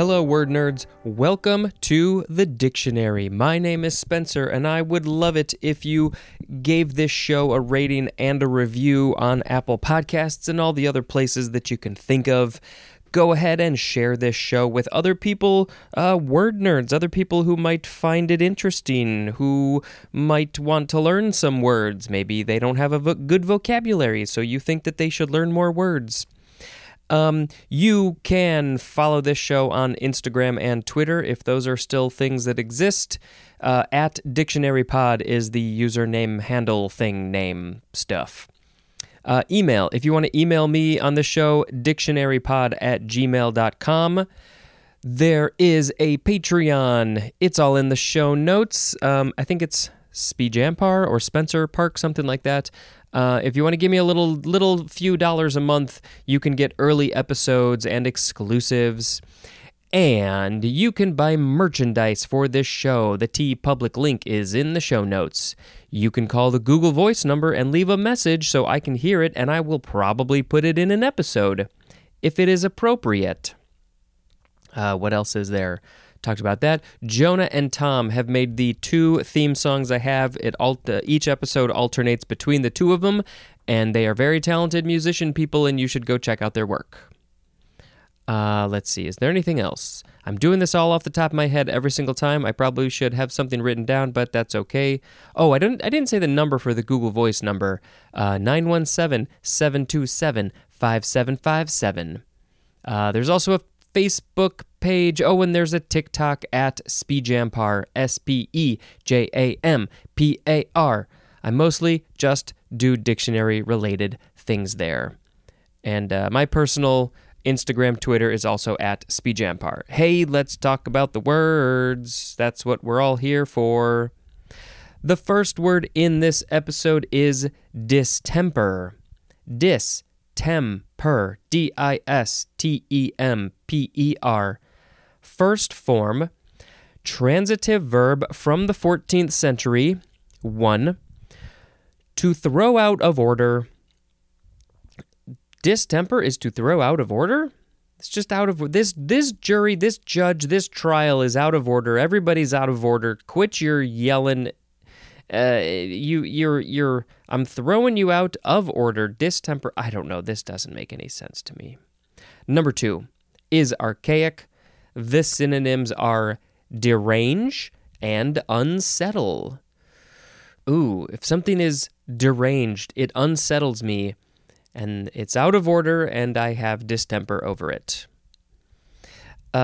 Hello, word nerds. Welcome to the dictionary. My name is Spencer, and I would love it if you gave this show a rating and a review on Apple Podcasts and all the other places that you can think of. Go ahead and share this show with other people, word nerds, other people who might find it interesting, who might want to learn some words. Maybe they don't have a good vocabulary, so you think that they should learn more words. You can follow this show on Instagram and Twitter if those are still things that exist. At Dictionary Pod is the username, handle, thing, name, stuff. Email. If you want to email me on the show, dictionarypod@gmail.com. There is a Patreon. It's all in the show notes. I think it's Speejampar or Spencer Park, something like that. If you want to give me a little few dollars a month, you can get early episodes and exclusives. And you can buy merchandise for this show. The TeePublic link is in the show notes. You can call the Google Voice number and leave a message so I can hear it, and I will probably put it in an episode if it is appropriate. What else is there? Talked about that. Jonah and Tom have made the two theme songs I have. Each episode alternates between the two of them, and they are very talented musician people, and you should go check out their work. Let's see. Is there anything else? I'm doing this all off the top of my head every single time. I probably should have something written down, but that's okay. Oh, I didn't say the number for the Google Voice number. 917-727-5757. There's also a Facebook page. Oh, and there's a TikTok at Speejampar, SPEJAMPAR. I mostly just do dictionary-related things there. And my personal Instagram, Twitter is also at Speejampar. Hey, let's talk about the words. That's what we're all here for. The first word in this episode is distemper. Distemper. distemper. First form, transitive verb from the 14th century. 1. To throw out of order. Distemper is to throw out of order? It's just out of order. This jury, this judge, this trial is out of order. Everybody's out of order. Quit your yelling. I'm throwing you out of order. Distemper. I don't know. This doesn't make any sense to me. Number 2 is archaic. The synonyms are derange and unsettle. Ooh, if something is deranged, it unsettles me. And it's out of order, and I have distemper over it.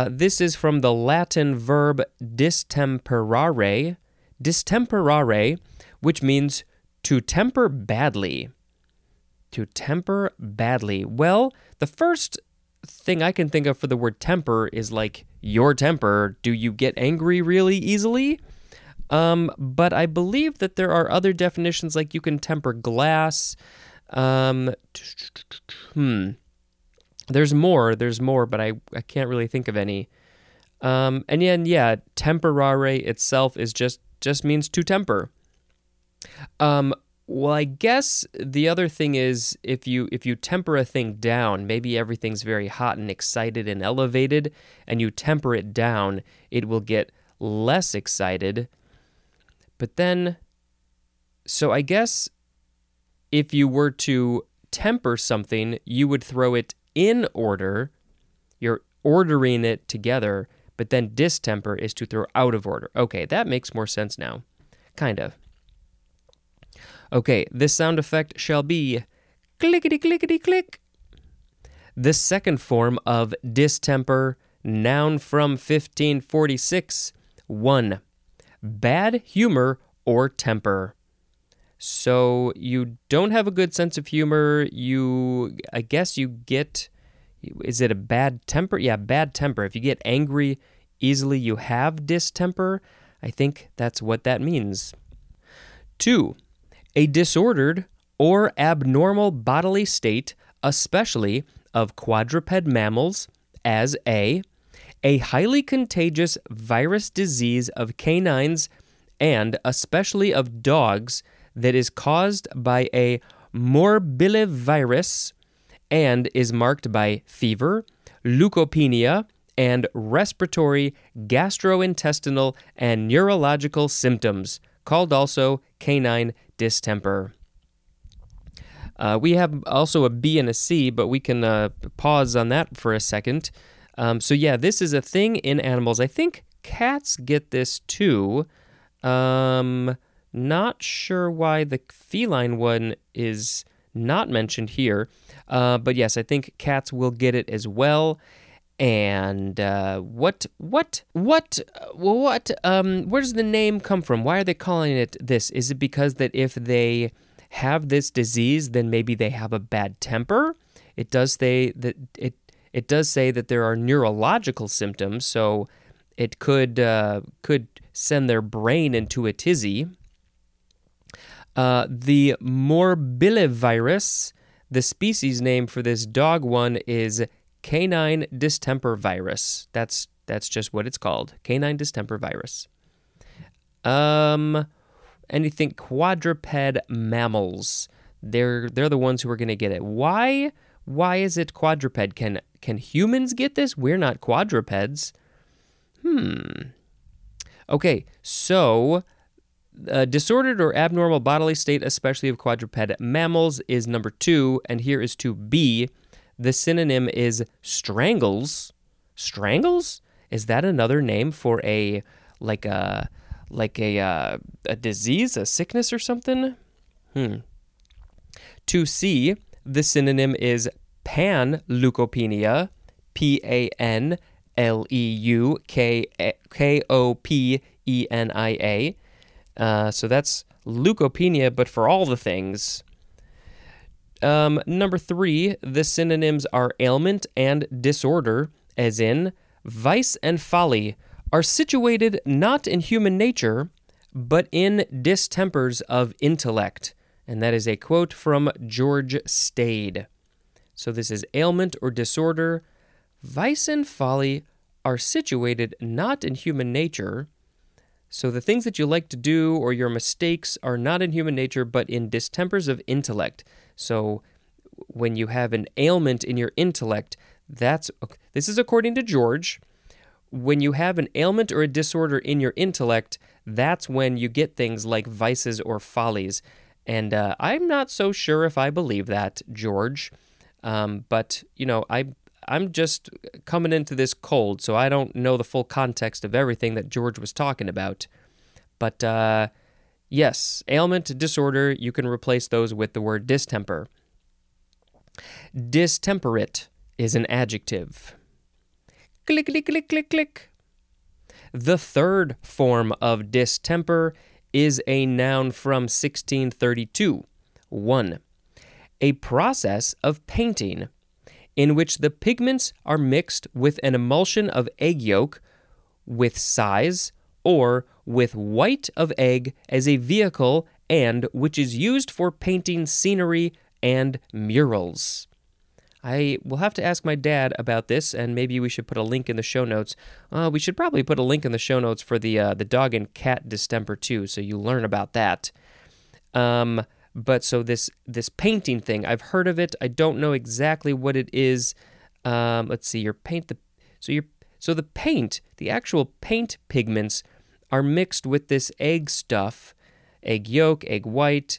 This is from the Latin verb distemperare, which means to temper badly. Well, the first thing I can think of for the word temper is like your temper. Do you get angry really easily? But I believe that there are other definitions, like you can temper glass. There's more, but I can't really think of any. And temperare itself is just means to temper. Well, I guess the other thing is if you temper a thing down, maybe everything's very hot and excited and elevated, and you temper it down, it will get less excited. But then, so I guess, if you were to temper something, you would throw it in order. You're ordering it together, but then distemper is to throw out of order. Okay, that makes more sense now. Kind of. Okay, this sound effect shall be clickety-clickety-click. The second form of distemper, noun from 1546. 1. Bad humor or temper. So you don't have a good sense of humor. Is it a bad temper? Yeah, bad temper. If you get angry easily, you have distemper. I think that's what that means. 2, a disordered or abnormal bodily state, especially of quadruped mammals, as a highly contagious virus disease of canines and especially of dogs, that is caused by a morbillivirus and is marked by fever, leukopenia, and respiratory, gastrointestinal, and neurological symptoms, called also canine distemper. We have also a B and a C, but we can pause on that for a second. This is a thing in animals. I think cats get this too. Not sure why the feline one is not mentioned here. But yes, I think cats will get it as well. And where does the name come from? Why are they calling it this? Is it because that if they have this disease, then maybe they have a bad temper? It does say that there are neurological symptoms, so it could send their brain into a tizzy. The morbillivirus, the species name for this dog one, is canine distemper virus. That's just what it's called, canine distemper virus. Anything quadruped mammals, they're the ones who are going to get it. Why is it quadruped? Can humans get this? We're not quadrupeds. Okay, so disordered or abnormal bodily state, especially of quadruped mammals, is number 2, and here is 2B. The synonym is strangles. Strangles? Is that another name for a disease, a sickness or something? 2C, the synonym is panleukopenia, panleukopenia. So that's leukopenia, but for all the things. Number 3, the synonyms are ailment and disorder, as in vice and folly are situated not in human nature, but in distempers of intellect. And that is a quote from George Stade. So this is ailment or disorder. Vice and folly are situated not in human nature. So the things that you like to do or your mistakes are not in human nature, but in distempers of intellect. So when you have an ailment in your intellect, this is according to George. When you have an ailment or a disorder in your intellect, that's when you get things like vices or follies. And I'm not so sure if I believe that, George. But, I'm just coming into this cold, so I don't know the full context of everything that George was talking about. But yes, ailment, disorder, you can replace those with the word distemper. Distemperate is an adjective. Click, click, click, click, click. The third form of distemper is a noun from 1632. 1. A process of painting in which the pigments are mixed with an emulsion of egg yolk, with size, or with white of egg as a vehicle, and which is used for painting scenery and murals. I will have to ask my dad about this, and maybe we should put a link in the show notes. We should probably put a link in the show notes for the dog and cat distemper too, so you learn about that. But so this painting thing, I've heard of it. I don't know exactly what it is. Let's see. The paint, the actual paint pigments, are mixed with this egg stuff, egg yolk, egg white.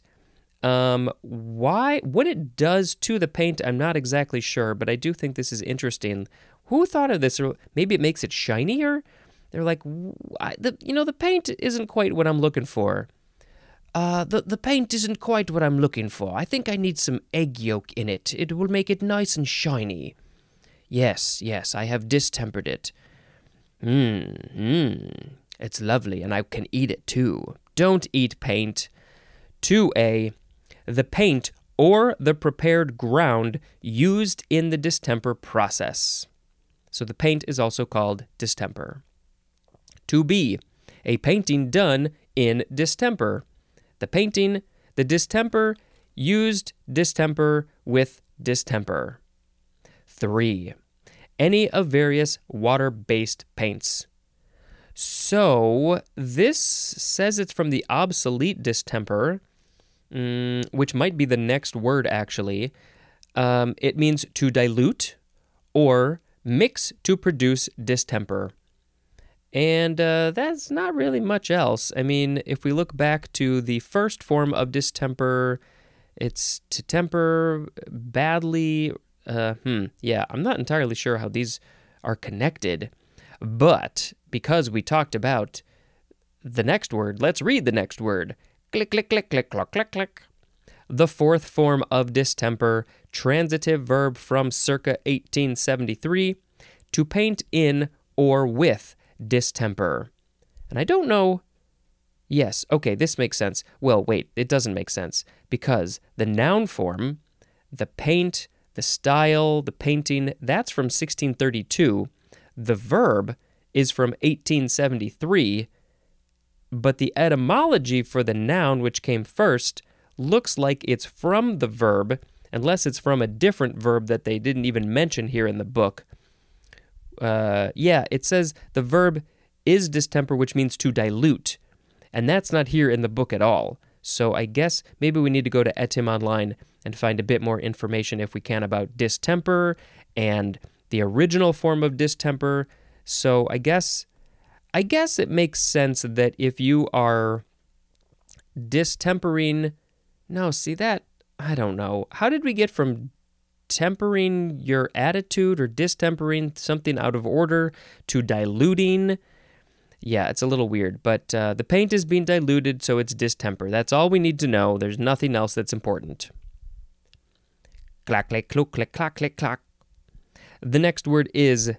What it does to the paint, I'm not exactly sure, but I do think this is interesting. Who thought of this? Or maybe it makes it shinier? They're like, the paint isn't quite what I'm looking for. The paint isn't quite what I'm looking for. I think I need some egg yolk in it. It will make it nice and shiny. Yes, I have distempered it. It's lovely, and I can eat it too. Don't eat paint. 2A, the paint or the prepared ground used in the distemper process. So the paint is also called distemper. 2B, a painting done in distemper. The painting, the distemper, used distemper with distemper. 3, any of various water-based paints. So this says it's from the obsolete distemper, which might be the next word, actually. It means to dilute or mix to produce distemper. And that's not really much else. I mean, if we look back to the first form of distemper, it's to temper badly. Yeah, I'm not entirely sure how these are connected. But because we talked about the next word, let's read the next word. Click, click, click, click, click, click, click. The fourth form of distemper, transitive verb from circa 1873, to paint in or with distemper. And I don't know. Yes, okay, this makes sense. Well, wait, it doesn't make sense because the noun form, the paint, the style, the painting, that's from 1632. The verb is from 1873, but the etymology for the noun, which came first, looks like it's from the verb, unless it's from a different verb that they didn't even mention here in the book. Yeah, it says the verb is distemper, which means to dilute, and that's not here in the book at all. So I guess maybe we need to go to Etym Online and find a bit more information, if we can, about distemper and the original form of distemper. So I guess it makes sense that if you are distempering... No, see that? I don't know. How did we get from tempering your attitude or distempering something out of order to diluting? Yeah, it's a little weird, but the paint is being diluted, so it's distemper. That's all we need to know. There's nothing else that's important. Clack, clack, cluck, clack, clack, clack, clack. The next word is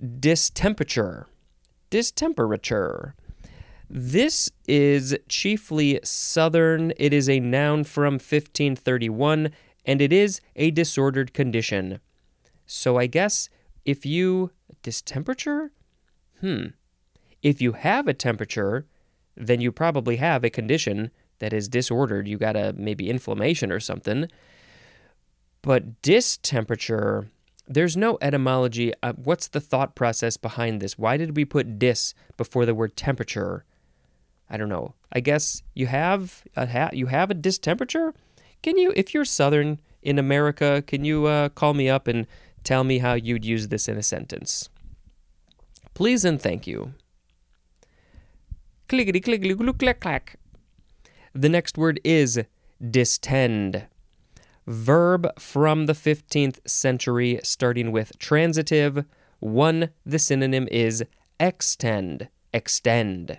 distemperature. Distemperature. This is chiefly southern. It is a noun from 1531, and it is a disordered condition. So I guess if you... distemperature? If you have a temperature, then you probably have a condition that is disordered. You got a maybe inflammation or something. But distemperature... There's no etymology. What's the thought process behind this? Why did we put dis before the word temperature? I don't know. I guess you have a distemperature? Can you, if you're Southern in America, can you call me up and tell me how you'd use this in a sentence? Please and thank you. Clickety clickety glue clack clack. The next word is distend. Verb from the 15th century, starting with transitive. One, the synonym is extend. Extend.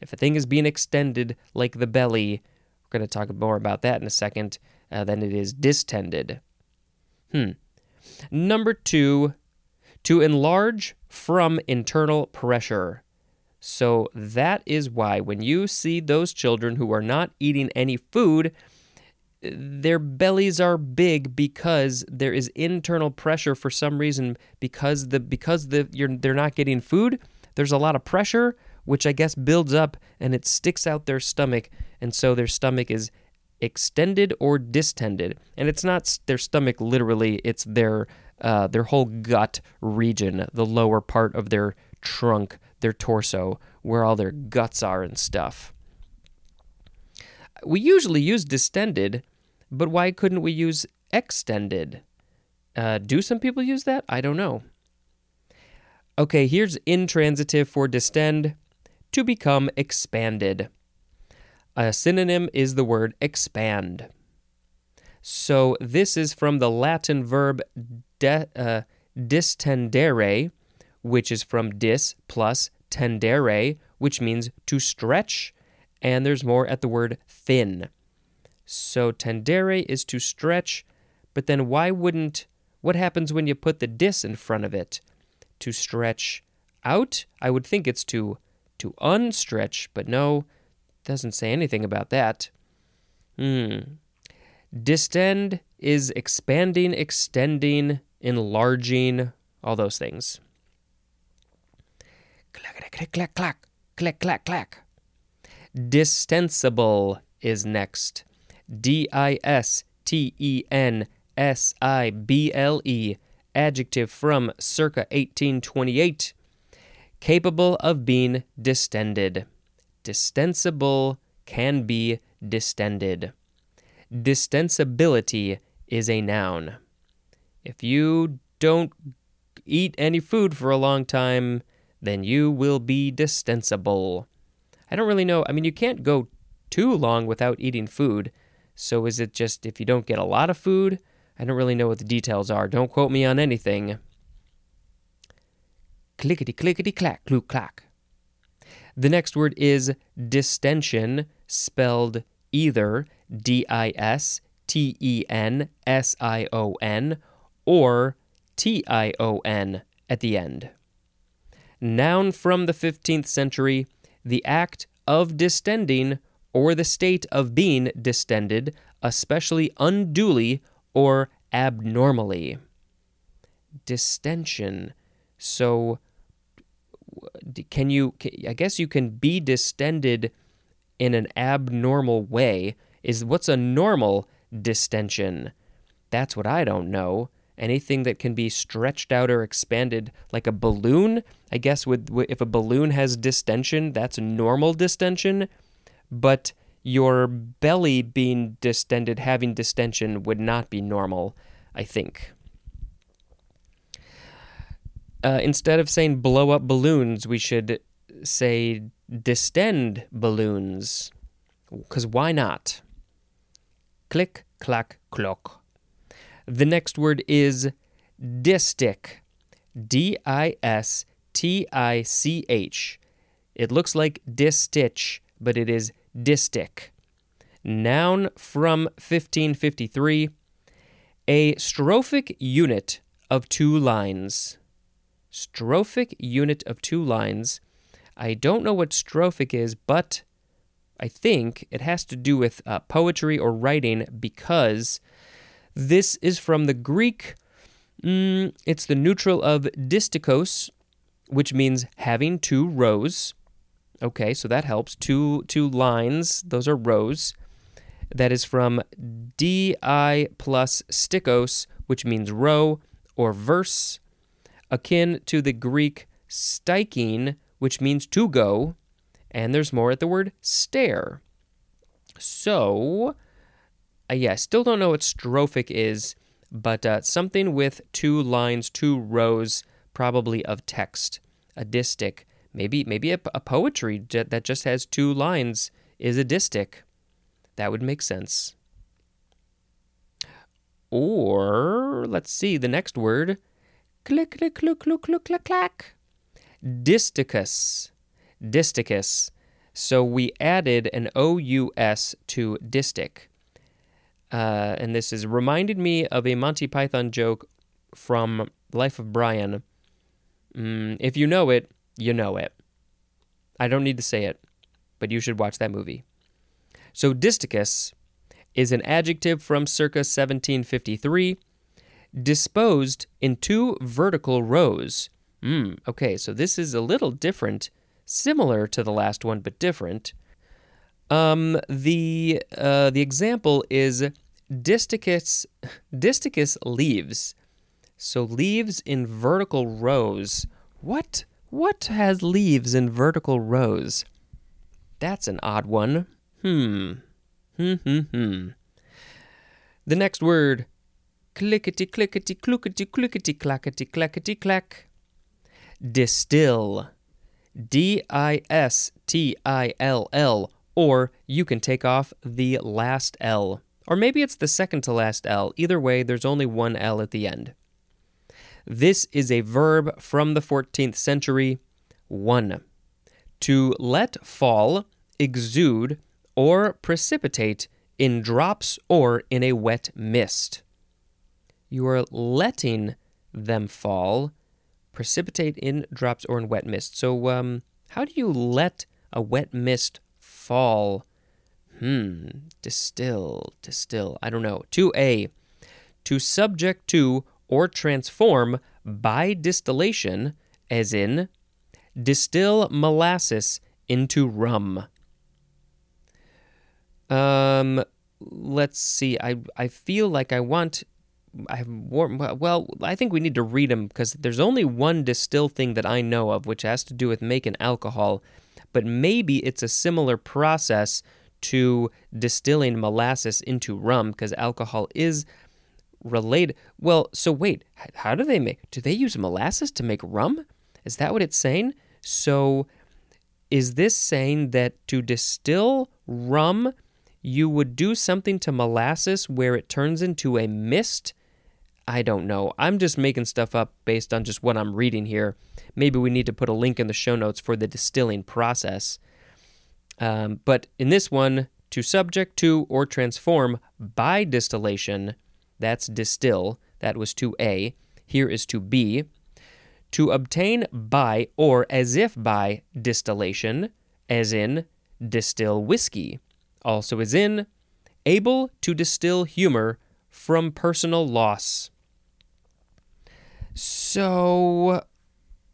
If a thing is being extended, like the belly, we're going to talk more about that in a second, then it is distended. Number two, to enlarge from internal pressure. So that is why when you see those children who are not eating any food, their bellies are big because there is internal pressure for some reason, because they're not getting food. There's a lot of pressure, which I guess builds up, and it sticks out their stomach, and so their stomach is extended or distended. And it's not their stomach literally; it's their whole gut region, the lower part of their trunk, their torso, where all their guts are and stuff. We usually use distended, but why couldn't we use extended? Do some people use that? I don't know. Okay, here's intransitive for distend, to become expanded. A synonym is the word expand. So this is from the Latin verb distendere, which is from dis plus tendere, which means to stretch. And there's more at the word thin. So tendere is to stretch, but then why wouldn't... What happens when you put the dis in front of it? To stretch out? I would think it's to unstretch, but no, it doesn't say anything about that. Distend is expanding, extending, enlarging, all those things. Clack, clack, clack, clack, clack, clack, clack. Distensible is next. D-I-S-T-E-N-S-I-B-L-E, adjective from circa 1828, capable of being distended. Distensible can be distended. Distensibility is a noun. If you don't eat any food for a long time, then you will be distensible. I don't really know. I mean, you can't go too long without eating food. So is it just if you don't get a lot of food? I don't really know what the details are. Don't quote me on anything. Clickety-clickety-clack, clue-clack. The next word is distension, spelled either distension or tion at the end. Noun from the 15th century, the act of distending or the state of being distended, especially unduly or abnormally. Distension. So I guess you can be distended in an abnormal way. What's a normal distension? That's what I don't know. Anything that can be stretched out or expanded, like a balloon, I guess if a balloon has distension, that's normal distension. But your belly being distended, having distension, would not be normal, I think. Instead of saying blow up balloons, we should say distend balloons, because why not? Click, clack, clock. The next word is distic, D-I-S-T-I-C-H. It looks like distich, but it is distic. Noun from 1553, a strophic unit of two lines. Strophic unit of two lines. I don't know what strophic is, but I think it has to do with poetry or writing, because this is from the Greek. It's the neutral of distikos, which means having two rows. Okay, so that helps. Two lines, those are rows. That is from di plus stikos, which means row or verse, akin to the Greek stykin, which means to go. And there's more at the word stare. So, I still don't know what strophic is, but something with two lines, two rows, probably of text. A distic. Maybe a poetry that just has two lines is a distic. That would make sense. Or, let's see, the next word. Click, click, click, click, click, click, clack. Disticus. Disticus. So we added an O-U-S to distic. And this has reminded me of a Monty Python joke from Life of Brian. If you know it, you know it. I don't need to say it, but you should watch that movie. So disticus is an adjective from circa 1753, disposed in two vertical rows. Okay, so this is a little different, similar to the last one, but different. The example is disticus leaves. So leaves in vertical rows. What has leaves in vertical rows? That's an odd one. The next word, clickety clickety cluckety clickety clackety clackety clack. Distill. D-I-S-T-I-L-L. Or you can take off the last L. Or maybe it's the second to last L. Either way, there's only one L at the end. This is a verb from the 14th century. 1. To let fall, exude, or precipitate in drops or in a wet mist. You are letting them fall, precipitate in drops or in wet mist. So how do you let a wet mist fall? Distill. I don't know. 2A, to subject to or transform by distillation, as in distill molasses into rum. Let's see. I feel like I think we need to read them, because there's only one distill thing that I know of, which has to do with making alcohol. But maybe it's a similar process to distilling molasses into rum, because alcohol is related. Well, so wait, how do they make? Do they use molasses to make rum? Is that what it's saying? So is this saying that to distill rum, you would do something to molasses where it turns into a mist? I don't know. I'm just making stuff up based on just what I'm reading here. Maybe we need to put a link in the show notes for the distilling process. But in this one, to subject to or transform by distillation, that's distill. That was to A. Here is to B. To obtain by or as if by distillation, as in distill whiskey, also as in able to distill humor from personal loss. So,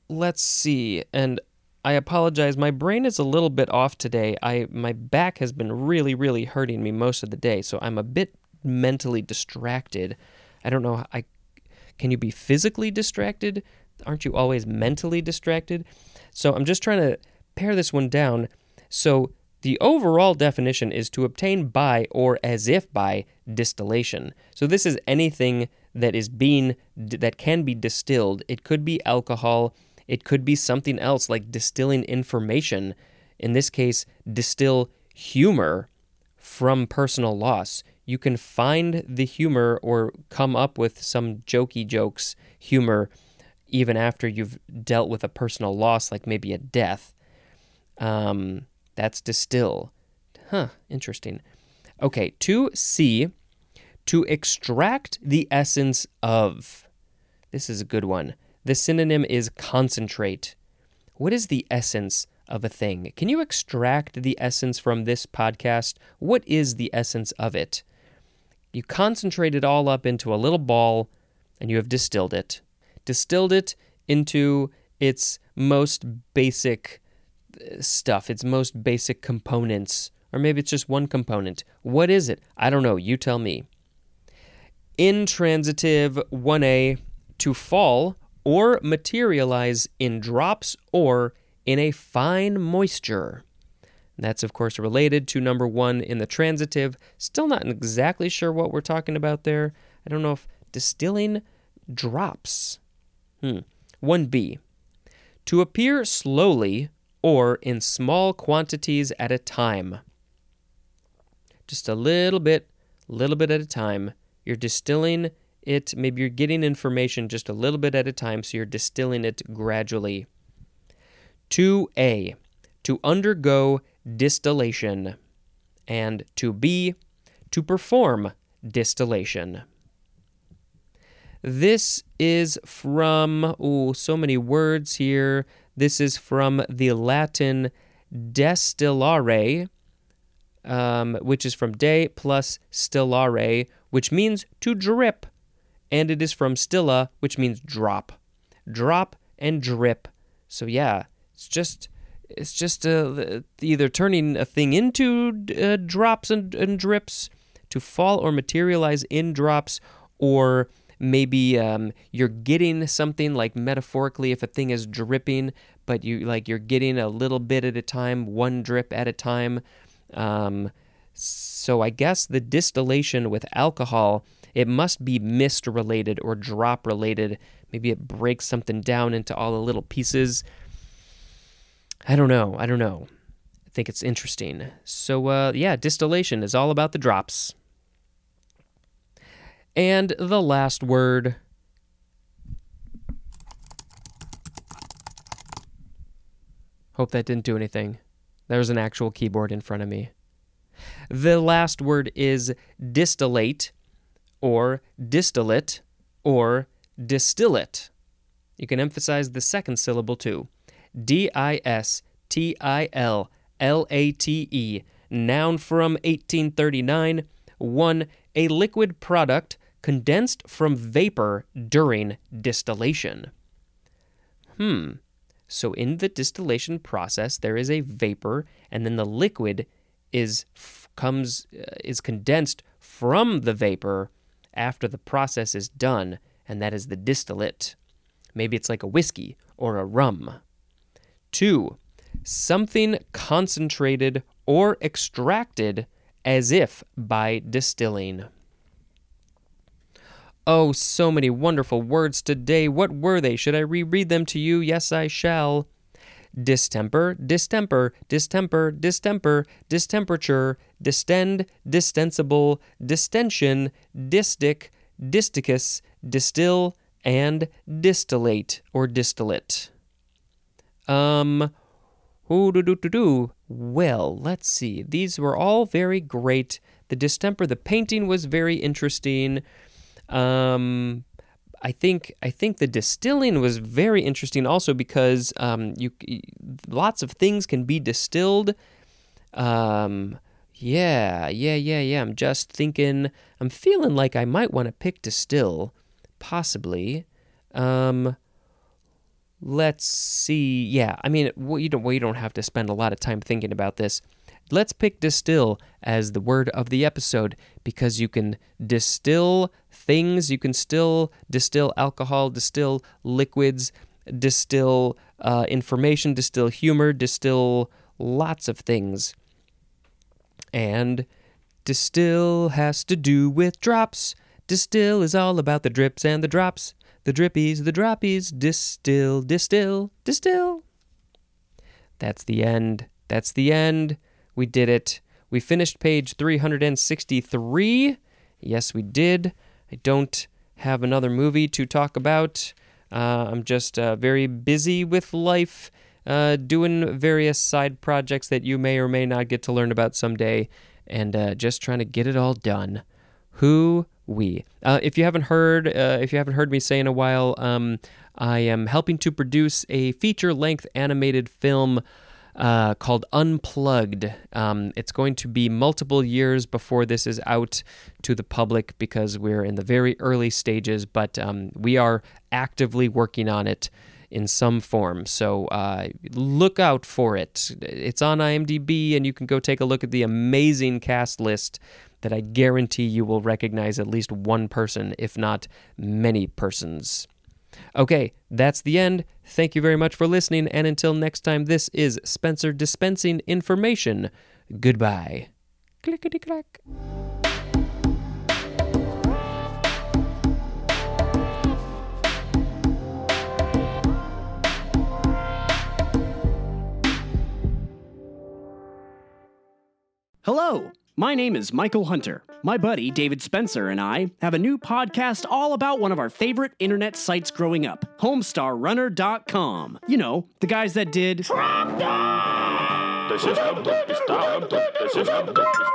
let's see. And I apologize. My brain is a little bit off today. My back has been really, really hurting me most of the day, so I'm a bit mentally distracted. I don't know. Can you be physically distracted? Aren't you always mentally distracted? So I'm just trying to pare this one down. So the overall definition is to obtain by or as if by distillation. So this is anything that is that can be distilled. It could be alcohol. It could be something else like distilling information. In this case, distill humor from personal loss. You can find the humor or come up with some jokey jokes humor even after you've dealt with a personal loss, like maybe a death. That's distill. Interesting. Okay, to C, to extract the essence of. This is a good one. The synonym is concentrate. What is the essence of a thing? Can you extract the essence from this podcast? What is the essence of it? You concentrate it all up into a little ball, and you have distilled it. Distilled it into its most basic stuff, its most basic components, or maybe it's just one component. What is it? I don't know. You tell me. Intransitive 1A, to fall or materialize in drops or in a fine moisture. And that's, of course, related to number one in the transitive. Still not exactly sure what we're talking about there. I don't know if distilling drops. 1B, to appear slowly or in small quantities at a time. Just a little bit at a time. You're distilling it. Maybe you're getting information just a little bit at a time, so you're distilling it gradually. 2A, to undergo distillation. And 2B, to perform distillation. This is from, so many words here. This is from the Latin destillare, which is from de plus stillare, which means to drip. And it is from stilla, which means drop. Drop and drip. So yeah, it's just either turning a thing into drops and drips, to fall or materialize in drops, or maybe you're getting something, like metaphorically if a thing is dripping, but you're getting a little bit at a time, one drip at a time. So I guess the distillation with alcohol, it must be mist related or drop related. Maybe it breaks something down into all the little pieces. I don't know. I think it's interesting. So distillation is all about the drops. And the last word, hope that didn't do anything. There was an actual keyboard in front of me. The last word is distillate, or distillate, or distillate. You can emphasize the second syllable too. D-I-S-T-I-L-L-A-T-E, noun from 1839, a liquid product condensed from vapor during distillation. So in the distillation process, there is a vapor, and then the liquid is condensed from the vapor after the process is done, and that is the distillate. Maybe it's like a whiskey or a rum. 2, something concentrated or extracted as if by distilling. Oh, so many wonderful words today. What were they? Should I reread them to you? Yes, I shall. Distemper, distemper, distemper, distemper, distemperature, distend, distensible, distension, distic, disticus, distill, and distillate or distillate. Well, let's see. These were all very great. The distemper, the painting was very interesting. I think the distilling was very interesting also because lots of things can be distilled. Yeah. I'm feeling like I might want to pick distill, possibly. Let's see. Yeah, I mean, we don't have to spend a lot of time thinking about this. Let's pick distill as the word of the episode because you can distill things. You can still distill alcohol, distill liquids, distill information, distill humor, distill lots of things. And distill has to do with drops. Distill is all about the drips and the drops. The drippies, the droppies, distill, distill, distill. That's the end. We did it. We finished page 363. Yes, we did. I don't have another movie to talk about. I'm just very busy with life, doing various side projects that you may or may not get to learn about someday, and just trying to get it all done. If you haven't heard me say in a while, I am helping to produce a feature-length animated film called Unplugged. It's going to be multiple years before this is out to the public because we're in the very early stages, but we are actively working on it in some form. So look out for it. It's on IMDb, and you can go take a look at the amazing cast list that I guarantee you will recognize at least one person, if not many persons. Okay, that's the end. Thank you very much for listening, and until next time, this is Spencer dispensing information. Goodbye. Clickety-clack. Hello. My name is Michael Hunter. My buddy, David Spencer, and I have a new podcast all about one of our favorite internet sites growing up, HomestarRunner.com. You know, the guys that did...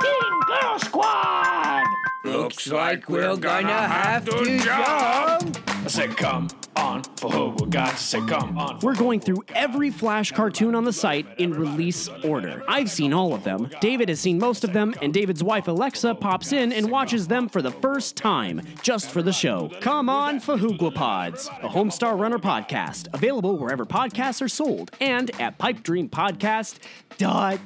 Team Girl Squad! Looks like we're gonna have to jump! I said, come on, Fahugla, say come on. We're going through every Flash cartoon on the site in release order. I've seen all of them, David has seen most of them, and David's wife Alexa pops in and watches them for the first time, just for the show. Come on, Fahugla Pods, a Homestar Runner podcast, available wherever podcasts are sold and at pipedreampodcast.com.